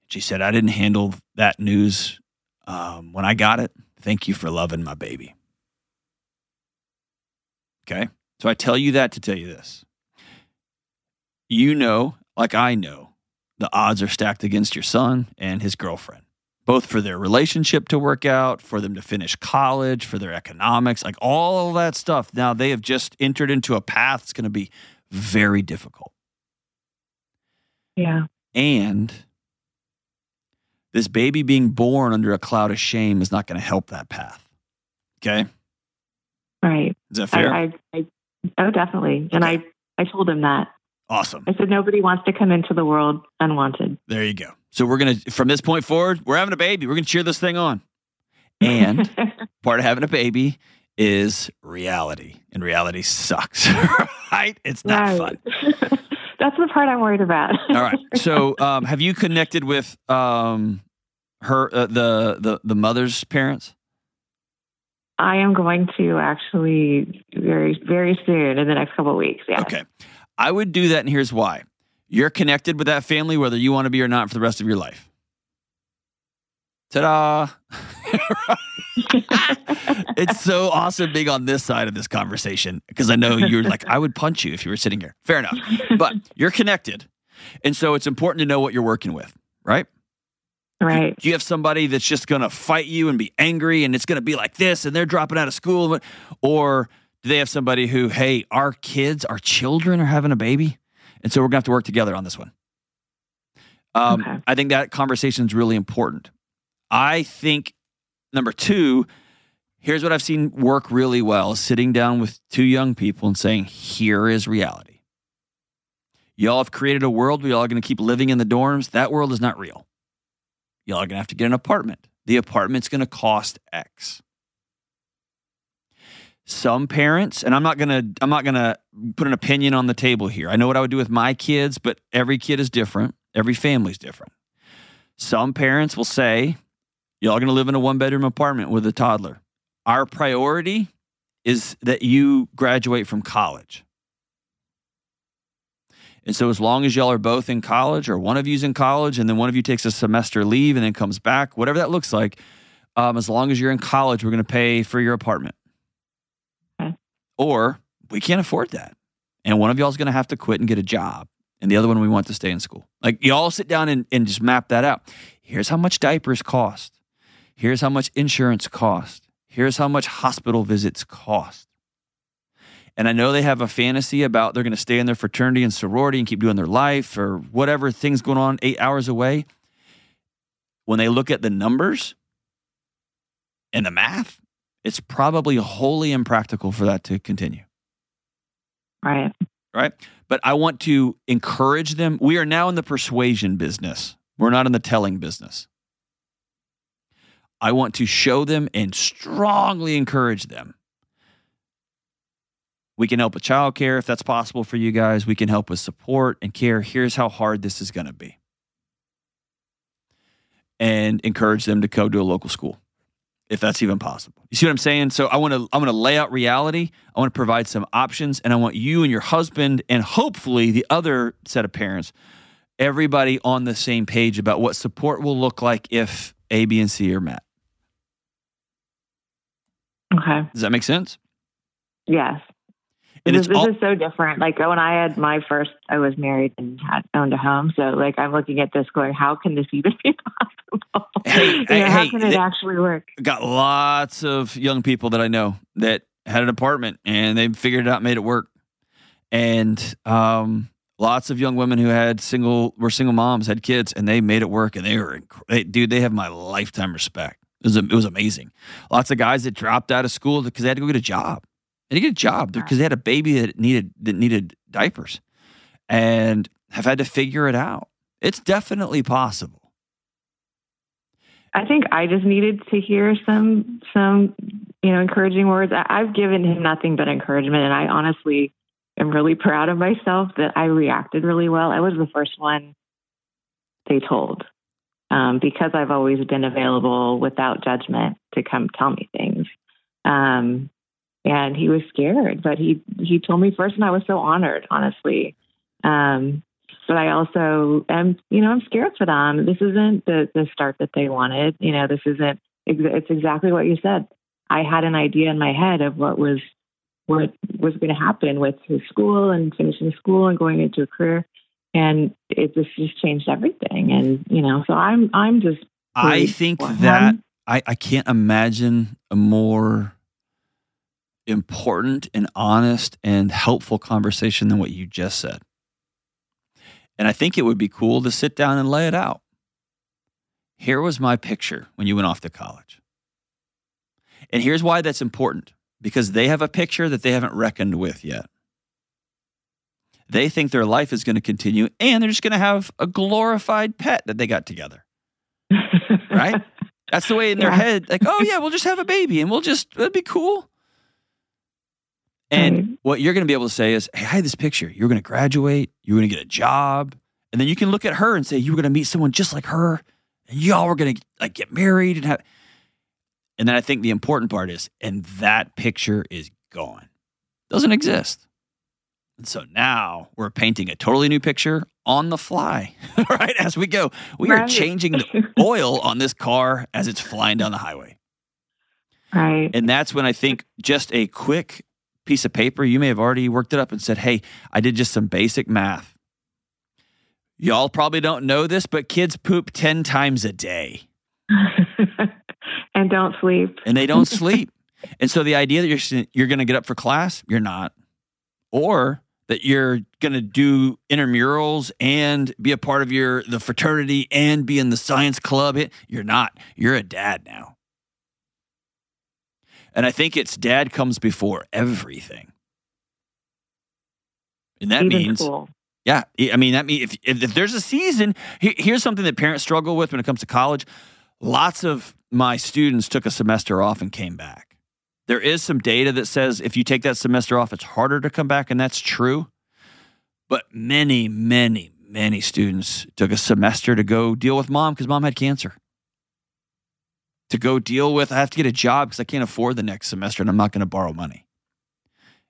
She said, I didn't handle that news um, when I got it. Thank you for loving my baby. Okay? So I tell you that to tell you this. You know, like I know, the odds are stacked against your son and his girlfriend, both for their relationship to work out, for them to finish college, for their economics, like all of that stuff. Now they have just entered into a path that's going to be very difficult. Yeah. And this baby being born under a cloud of shame is not going to help that path. Okay? Right. Is that fair? I, I, I, oh, definitely. And okay. I, I told him that. Awesome. I said, nobody wants to come into the world unwanted. There you go. So we're going to, from this point forward, we're having a baby. We're going to cheer this thing on. And part of having a baby is reality. And reality sucks, right? It's not right. Fun. That's the part I'm worried about. All right. So um, have you connected with um, her, uh, the, the, the mother's parents? I am going to actually very, very soon in the next couple of weeks. Yeah. Okay. I would do that, and here's why. You're connected with that family, whether you want to be or not, for the rest of your life. Ta-da! It's so awesome being on this side of this conversation, because I know you're like, I would punch you if you were sitting here. Fair enough. But you're connected, and so it's important to know what you're working with, right? Right. Do you have somebody that's just going to fight you and be angry, and it's going to be like this, and they're dropping out of school, or... they have somebody who, hey, our kids, our children are having a baby. And so we're going to have to work together on this one. Um, okay. I think that conversation is really important. I think, number two, here's what I've seen work really well, is sitting down with two young people and saying, here is reality. Y'all have created a world where y'all are going to keep living in the dorms. That world is not real. Y'all are going to have to get an apartment. The apartment's going to cost X. Some parents, and I'm not gonna, I'm not gonna put an opinion on the table here. I know what I would do with my kids, but every kid is different. Every family's different. Some parents will say, y'all gonna live in a one-bedroom apartment with a toddler. Our priority is that you graduate from college. And so as long as y'all are both in college, or one of you's in college, and then one of you takes a semester leave and then comes back, whatever that looks like, um, as long as you're in college, we're gonna pay for your apartment. Or we can't afford that. And one of y'all is going to have to quit and get a job. And the other one, we want to stay in school. Like, y'all sit down and, and just map that out. Here's how much diapers cost. Here's how much insurance cost. Here's how much hospital visits cost. And I know they have a fantasy about they're going to stay in their fraternity and sorority and keep doing their life or whatever things going on eight hours away. When they look at the numbers and the math, it's probably wholly impractical for that to continue. Right. right? But I want to encourage them. We are now in the persuasion business. We're not in the telling business. I want to show them and strongly encourage them. We can help with childcare if that's possible for you guys. We can help with support and care. Here's how hard this is going to be. And encourage them to go to a local school if that's even possible. You see what I'm saying? So I want to I want to lay out reality. I want to provide some options, and I want you and your husband and hopefully the other set of parents, everybody on the same page about what support will look like if A, B, and C are met. Okay. Does that make sense? Yes. And this, it's all- this is so different. Like when I had my first, I was married and had owned a home. So like I'm looking at this going, how can this even be possible? Hey, you hey, know, how hey, can it actually work? Got lots of young people that I know that had an apartment and they figured it out, made it work. And um, lots of young women who had single, were single moms, had kids, and they made it work. And they were, they, dude, they have my lifetime respect. It was, it was amazing. Lots of guys that dropped out of school because they had to go get a job. And they get a job because they had a baby that needed that needed diapers and have had to figure it out. It's definitely possible. I think I just needed to hear some, some you know, encouraging words. I, I've given him nothing but encouragement, and I honestly am really proud of myself that I reacted really well. I was the first one they told um, because I've always been available without judgment to come tell me things. Um And he was scared, but he, he told me first, and I was so honored, honestly. Um, but I also am, you know, I'm scared for them. This isn't the, the start that they wanted. You know, this isn't, it's exactly what you said. I had an idea in my head of what was, what was going to happen with his school and finishing school and going into a career. And it just, just changed everything. And, you know, so I'm, I'm just, I think that I, I can't imagine a more important and honest and helpful conversation than what you just said. And I think it would be cool to sit down and lay it out. Here was my picture when you went off to college. And here's why that's important, because they have a picture that they haven't reckoned with yet. They think their life is going to continue and they're just going to have a glorified pet that they got together. Right? That's the way in their yeah. head, like, oh yeah, we'll just have a baby and we'll just, that'd be cool. And what you're going to be able to say is, hey, I had this picture. You're going to graduate. You're going to get a job. And then you can look at her and say, you were going to meet someone just like her. And y'all were going to like get married. And have... And then I think the important part is, and that picture is gone. Doesn't exist. And so now we're painting a totally new picture on the fly, right? As we go, we right. are changing the oil on this car as it's flying down the highway. Right. And that's when I think just a quick piece of paper, you may have already worked it up and said, hey, I did just some basic math. Y'all probably don't know this, but kids poop ten times a day. And don't sleep. And they don't sleep. And so the idea that you're you're going to get up for class, you're not. Or that you're going to do intramurals and be a part of your the fraternity and be in the science club, it, you're not. You're a dad now. And I think it's dad comes before everything. And that Even means, school. yeah, I mean, that means if, if there's a season, here's something that parents struggle with when it comes to college. Lots of my students took a semester off and came back. There is some data that says if you take that semester off, it's harder to come back. And that's true. But many, many, many students took a semester to go deal with mom because mom had cancer. To go deal with, I have to get a job because I can't afford the next semester and I'm not going to borrow money.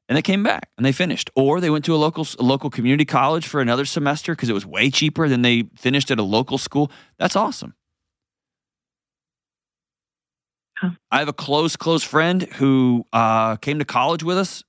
And they came back and they finished. Or they went to a local a local community college for another semester because it was way cheaper than they finished at a local school. That's awesome. Huh. I have a close, close friend who uh, came to college with us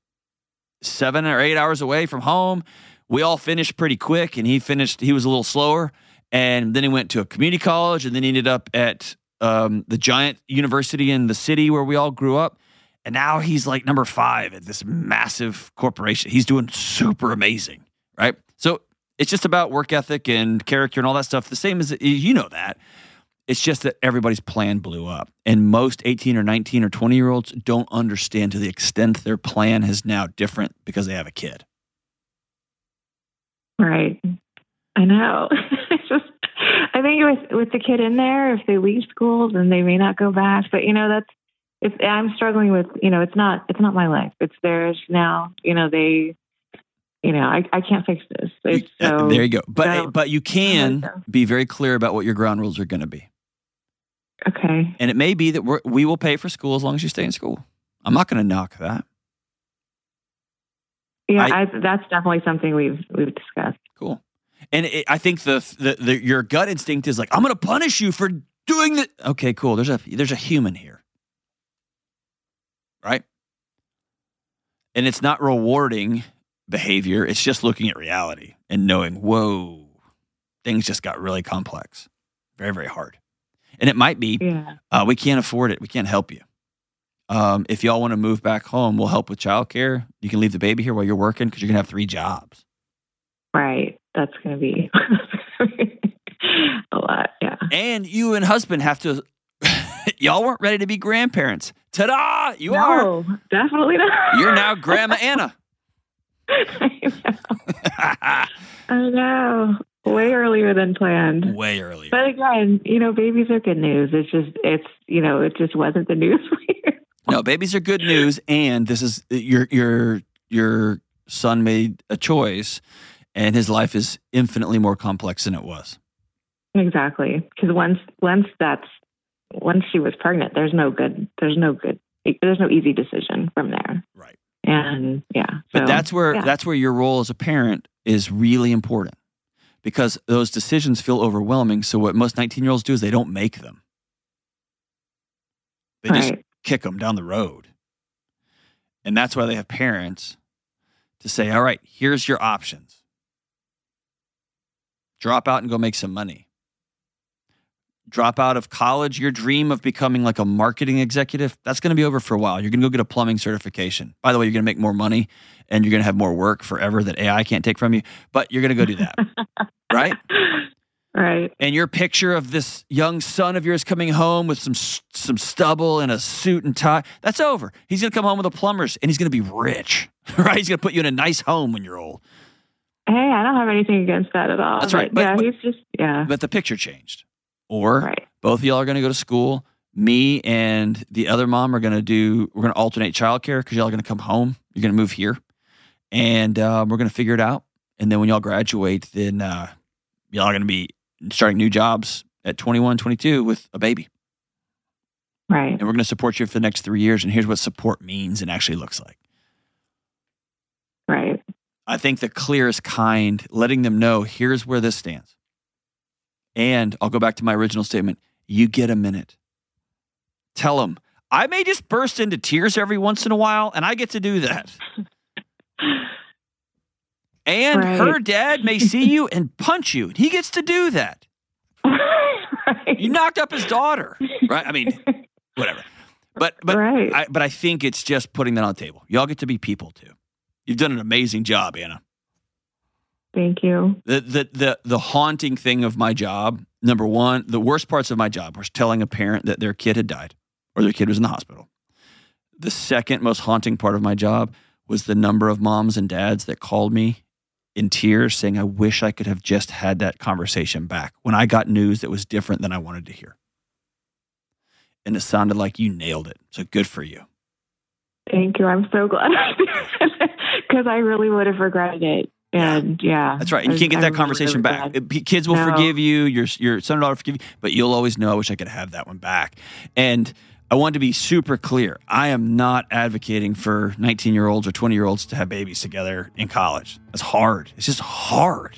seven or eight hours away from home. We all finished pretty quick and he finished, he was a little slower. And then he went to a community college and then he ended up at Um, the giant university in the city where we all grew up. And now he's like number five at this massive corporation. He's doing super amazing, right? So it's just about work ethic and character and all that stuff. The same as, you know that. It's just that everybody's plan blew up. And most eighteen or nineteen or twenty year olds don't understand to the extent their plan is now different because they have a kid. Right. I know. It's just, I think with, with the kid in there, if they leave school, then they may not go back. But, you know, that's, if I'm struggling with, you know, it's not, it's not my life. It's theirs now. You know, they, you know, I, I can't fix this. It's so, uh, there you go. But, so, but you can like be very clear about what your ground rules are going to be. Okay. And it may be that we're, we will pay for school as long as you stay in school. I'm not going to knock that. Yeah, I, I, that's definitely something we've we've discussed. Cool. And it, I think the, the the your gut instinct is like, I'm going to punish you for doing this. Okay, cool. There's a there's a human here, right? And it's not rewarding behavior. It's just looking at reality and knowing, whoa, things just got really complex, very very hard. And it might be, yeah. uh, we can't afford it. We can't help you. Um, if y'all want to move back home, we'll help with childcare. You can leave the baby here while you're working because you're going to have three jobs. Right. That's going to be a lot. Yeah. And you and husband have to, y'all weren't ready to be grandparents. Ta-da! You no, are. No, definitely not. You're now Grandma Anna. I know. I know. Way earlier than planned. Way earlier. But again, you know, babies are good news. It's just, it's, you know, it just wasn't the news we heard. No, babies are good news, and this is your your your son made a choice, and his life is infinitely more complex than it was. Exactly, because once once that's once she was pregnant, there's no good, there's no good, there's no easy decision from there. Right. And yeah, so, but that's where yeah. that's where your role as a parent is really important, because those decisions feel overwhelming. So what most nineteen-year-olds do is they don't make them. They right. just kick them down the road. And that's why they have parents to say, all right, here's your options. Drop out and go make some money. Drop out of college. Your dream of becoming like a marketing executive, that's going to be over for a while. You're going to go get a plumbing certification. By the way, you're going to make more money and you're going to have more work forever that A I can't take from you, but you're going to go do that. Right? Right. And your picture of this young son of yours coming home with some some stubble and a suit and tie, that's over. He's going to come home with a plumber's and he's going to be rich. Right? He's going to put you in a nice home when you're old. Hey, I don't have anything against that at all. That's right. But, yeah, but, he's just, yeah. But the picture changed. Or right. both of y'all are going to go to school. Me and the other mom are going to do, we're going to alternate childcare because y'all are going to come home. You're going to move here. And uh, we're going to figure it out. And then when y'all graduate, then uh, y'all are going to be starting new jobs at twenty-one, twenty-two with a baby. Right. And we're going to support you for the next three years. And here's what support means and actually looks like. Right. I think the clearest kind, letting them know, here's where this stands. And I'll go back to my original statement. You get a minute. Tell them, I may just burst into tears every once in a while, and I get to do that. And right. her dad may see you and punch you. He gets to do that. Right. You knocked up his daughter, right? I mean, whatever. But but right. I, but I think it's just putting that on the table. Y'all get to be people too. You've done an amazing job, Anna. Thank you. The, the the the haunting thing of my job, number one, the worst parts of my job was telling a parent that their kid had died or their kid was in the hospital. The second most haunting part of my job was the number of moms and dads that called me in tears saying, I wish I could have just had that conversation back when I got news that was different than I wanted to hear. And it sounded like you nailed it. So good for you. Thank you. I'm so glad I did because I really would have regretted it. And yeah, that's right. And you can't get that conversation back. Kids will forgive you. Your your son and daughter forgive you, but you'll always know. I wish I could have that one back. And I want to be super clear. I am not advocating for nineteen-year-olds or twenty-year-olds to have babies together in college. That's hard. It's just hard.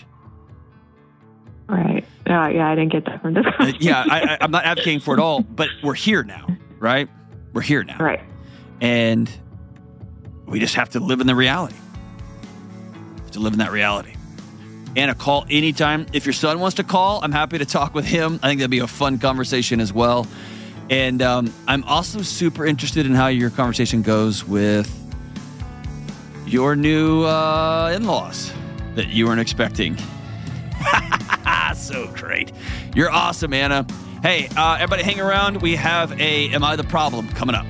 Right. Uh, yeah, I didn't get that from this uh, yeah, I, I, I'm not advocating for it all, but we're here now, right? We're here now. Right. And we just have to live in the reality. To live in that reality. Anna, call anytime. If your son wants to call, I'm happy to talk with him. I think that'd be a fun conversation as well. And um, I'm also super interested in how your conversation goes with your new uh, in-laws that you weren't expecting. So great. You're awesome, Anna. Hey, uh, everybody hang around. We have a Am I the Problem coming up.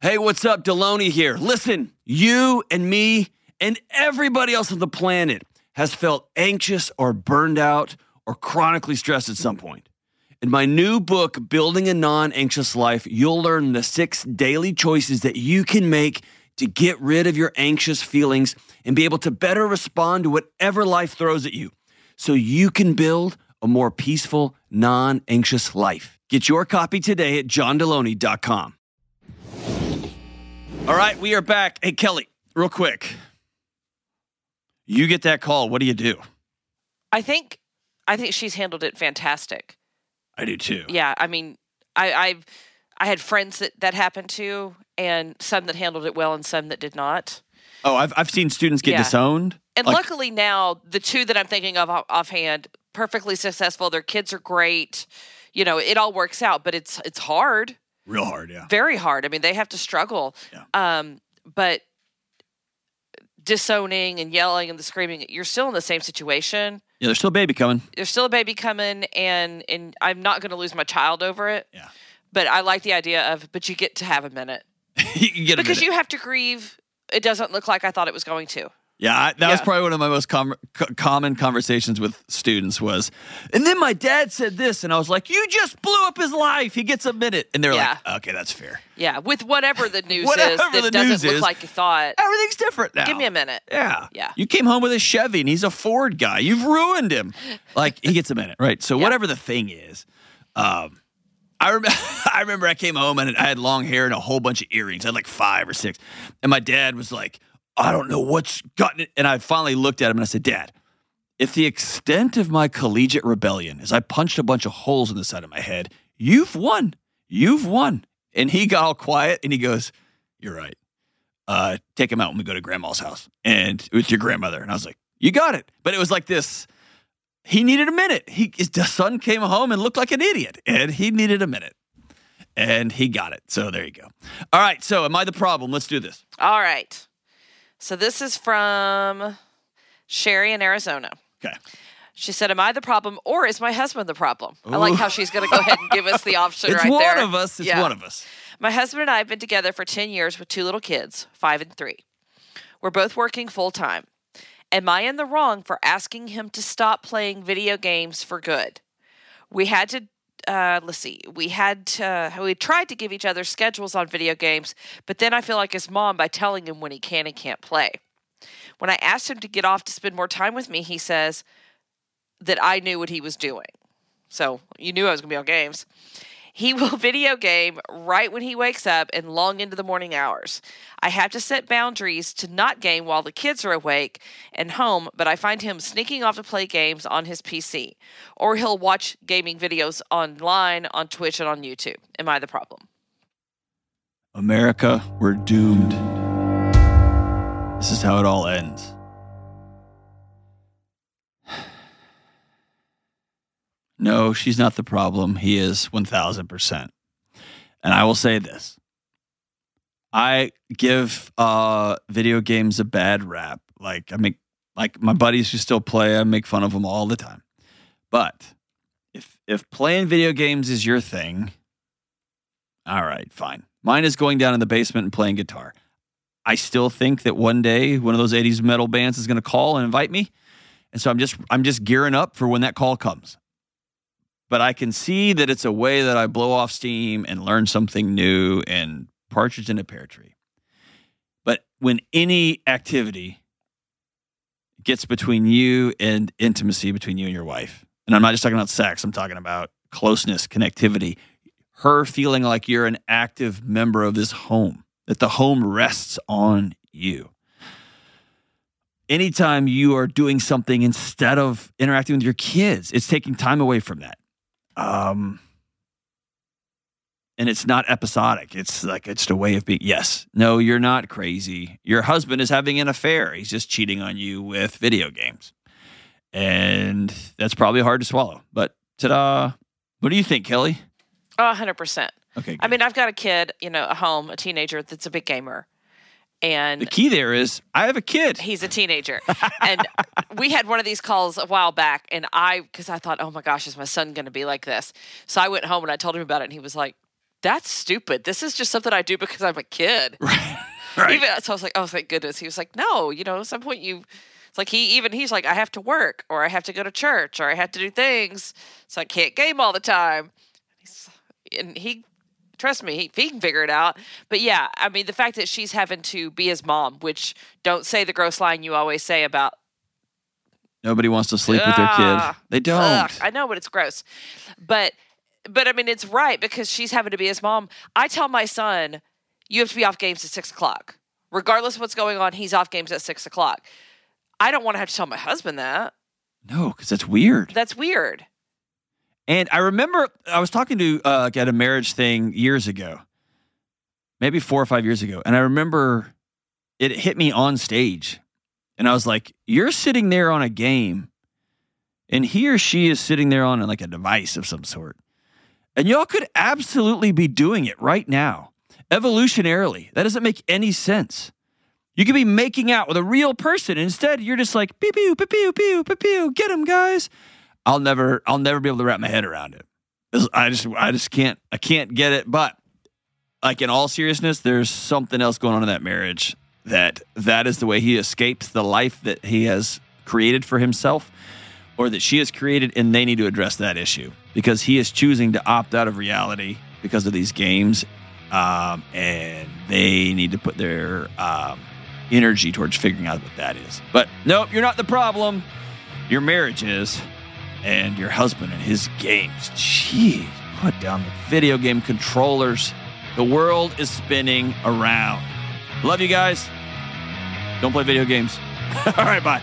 Hey, what's up? DeLony here. Listen, you and me and everybody else on the planet has felt anxious or burned out or chronically stressed at some point. In my new book, Building a Non-Anxious Life, you'll learn the six daily choices that you can make to get rid of your anxious feelings and be able to better respond to whatever life throws at you so you can build a more peaceful, non-anxious life. Get your copy today at john deloney dot com. All right, we are back. Hey, Kelly, real quick. You get that call. What do you do? I think I think she's handled it fantastic. I do too. Yeah, I mean, I I've, I had friends that that happened to, and some that handled it well and some that did not. Oh, I've I've seen students get yeah. disowned. And like, luckily now, the two that I'm thinking of offhand, perfectly successful. Their kids are great. You know, it all works out, but it's it's hard. Real hard, yeah. Very hard. I mean, they have to struggle. Yeah. Um, but disowning and yelling and the screaming, you're still in the same situation. Yeah, there's still a baby coming. There's still a baby coming, and and I'm not going to lose my child over it. Yeah. But I like the idea of, but you get to have a minute. you get a Because minute. You have to grieve. It doesn't look like I thought it was going to. Yeah, I, that yeah. was probably one of my most com- c- common conversations with students was, and then my dad said this, and I was like, you just blew up his life. He gets a minute. And they're yeah. like, okay, that's fair. Yeah, with whatever the news whatever is that doesn't look is, like you thought. Everything's different now. Give me a minute. Yeah. yeah. You came home with a Chevy, and he's a Ford guy. You've ruined him. Like, he gets a minute, right? So yeah. whatever the thing is, um, I, rem- I remember I came home, and I had long hair and a whole bunch of earrings. I had like five or six. And my dad was like, I don't know what's gotten it. And I finally looked at him and I said, Dad, if the extent of my collegiate rebellion is I punched a bunch of holes in the side of my head, you've won. You've won. And he got all quiet and he goes, you're right. Uh, take him out when we go to grandma's house and with your grandmother. And I was like, you got it. But it was like this. He needed a minute. He, his son came home and looked like an idiot and he needed a minute. And he got it. So there you go. All right. So am I the problem? Let's do this. All right. So this is from Sherry in Arizona. Okay. She said, am I the problem or is my husband the problem? Ooh. I like how she's going to go ahead and give us the option right there. It's one of us. It's yeah. one of us. My husband and I have been together for ten years with two little kids, five and three. We're both working full time. Am I in the wrong for asking him to stop playing video games for good? We had to Uh, let's see, we had, to, we tried to give each other schedules on video games, but then I feel like his mom by telling him when he can and can't play. When I asked him to get off to spend more time with me, he says that I knew what he was doing. So you knew I was going to be on games. He will video game right when he wakes up and long into the morning hours. I have to set boundaries to not game while the kids are awake and home, but I find him sneaking off to play games on his P C. Or he'll watch gaming videos online, on Twitch, and on YouTube. Am I the problem? America, we're doomed. This is how it all ends. No, she's not the problem. He is one thousand percent. And I will say this. I give uh, video games a bad rap. Like I make, like my buddies who still play, I make fun of them all the time. But if if playing video games is your thing, all right, fine. Mine is going down in the basement and playing guitar. I still think that one day one of those eighties metal bands is going to call and invite me. And so I'm just I'm just gearing up for when that call comes. But I can see that it's a way that I blow off steam and learn something new and partridge in a pear tree. But when any activity gets between you and intimacy between you and your wife, and I'm not just talking about sex, I'm talking about closeness, connectivity, her feeling like you're an active member of this home, that the home rests on you. Anytime you are doing something instead of interacting with your kids, it's taking time away from that. Um, and it's not episodic. It's like, it's the way of being, yes, no, you're not crazy. Your husband is having an affair. He's just cheating on you with video games. And that's probably hard to swallow, but ta-da. What do you think, Kelly? Oh, a hundred percent. Okay. Good. I mean, I've got a kid, you know, at home, a teenager that's a big gamer. And the key there is I have a kid. He's a teenager. And we had one of these calls a while back. And I, because I thought, oh my gosh, is my son going to be like this? So I went home and I told him about it. And he was like, that's stupid. This is just something I do because I'm a kid. Right. Right. Even so, I was like, oh, thank goodness. He was like, no, you know, at some point you, it's like he even he's like, I have to work, or I have to go to church, or I have to do things, so I can't game all the time. And, he's, and he, trust me, he, he can figure it out. But yeah, I mean, the fact that she's having to be his mom, which don't say the gross line you always say about. Nobody wants to sleep uh, with their kid. They don't. Ugh, I know, but it's gross. But, but I mean, it's right because she's having to be his mom. I tell my son, you have to be off games at six o'clock. Regardless of what's going on, he's off games at six o'clock. I don't want to have to tell my husband that. No, because that's weird. That's weird. And I remember I was talking to uh, at a marriage thing years ago, maybe four or five years ago. And I remember it hit me on stage. And I was like, you're sitting there on a game, and he or she is sitting there on like a device of some sort. And y'all could absolutely be doing it right now. Evolutionarily, that doesn't make any sense. You could be making out with a real person. Instead, you're just like, pew, pew, pew, pew, pew, pew, pew, get them, guys. I'll never, I'll never be able to wrap my head around it. I just, I just can't, I can't get it. But like in all seriousness, there's something else going on in that marriage. That that is the way he escapes the life that he has created for himself, or that she has created, and they need to address that issue because he is choosing to opt out of reality because of these games, um, and they need to put their um, energy towards figuring out what that is. But nope, you're not the problem. Your marriage is, and your husband and his games. Jeez, put down the video game controllers. The world is spinning around. Love you guys. Don't play video games. All right, bye.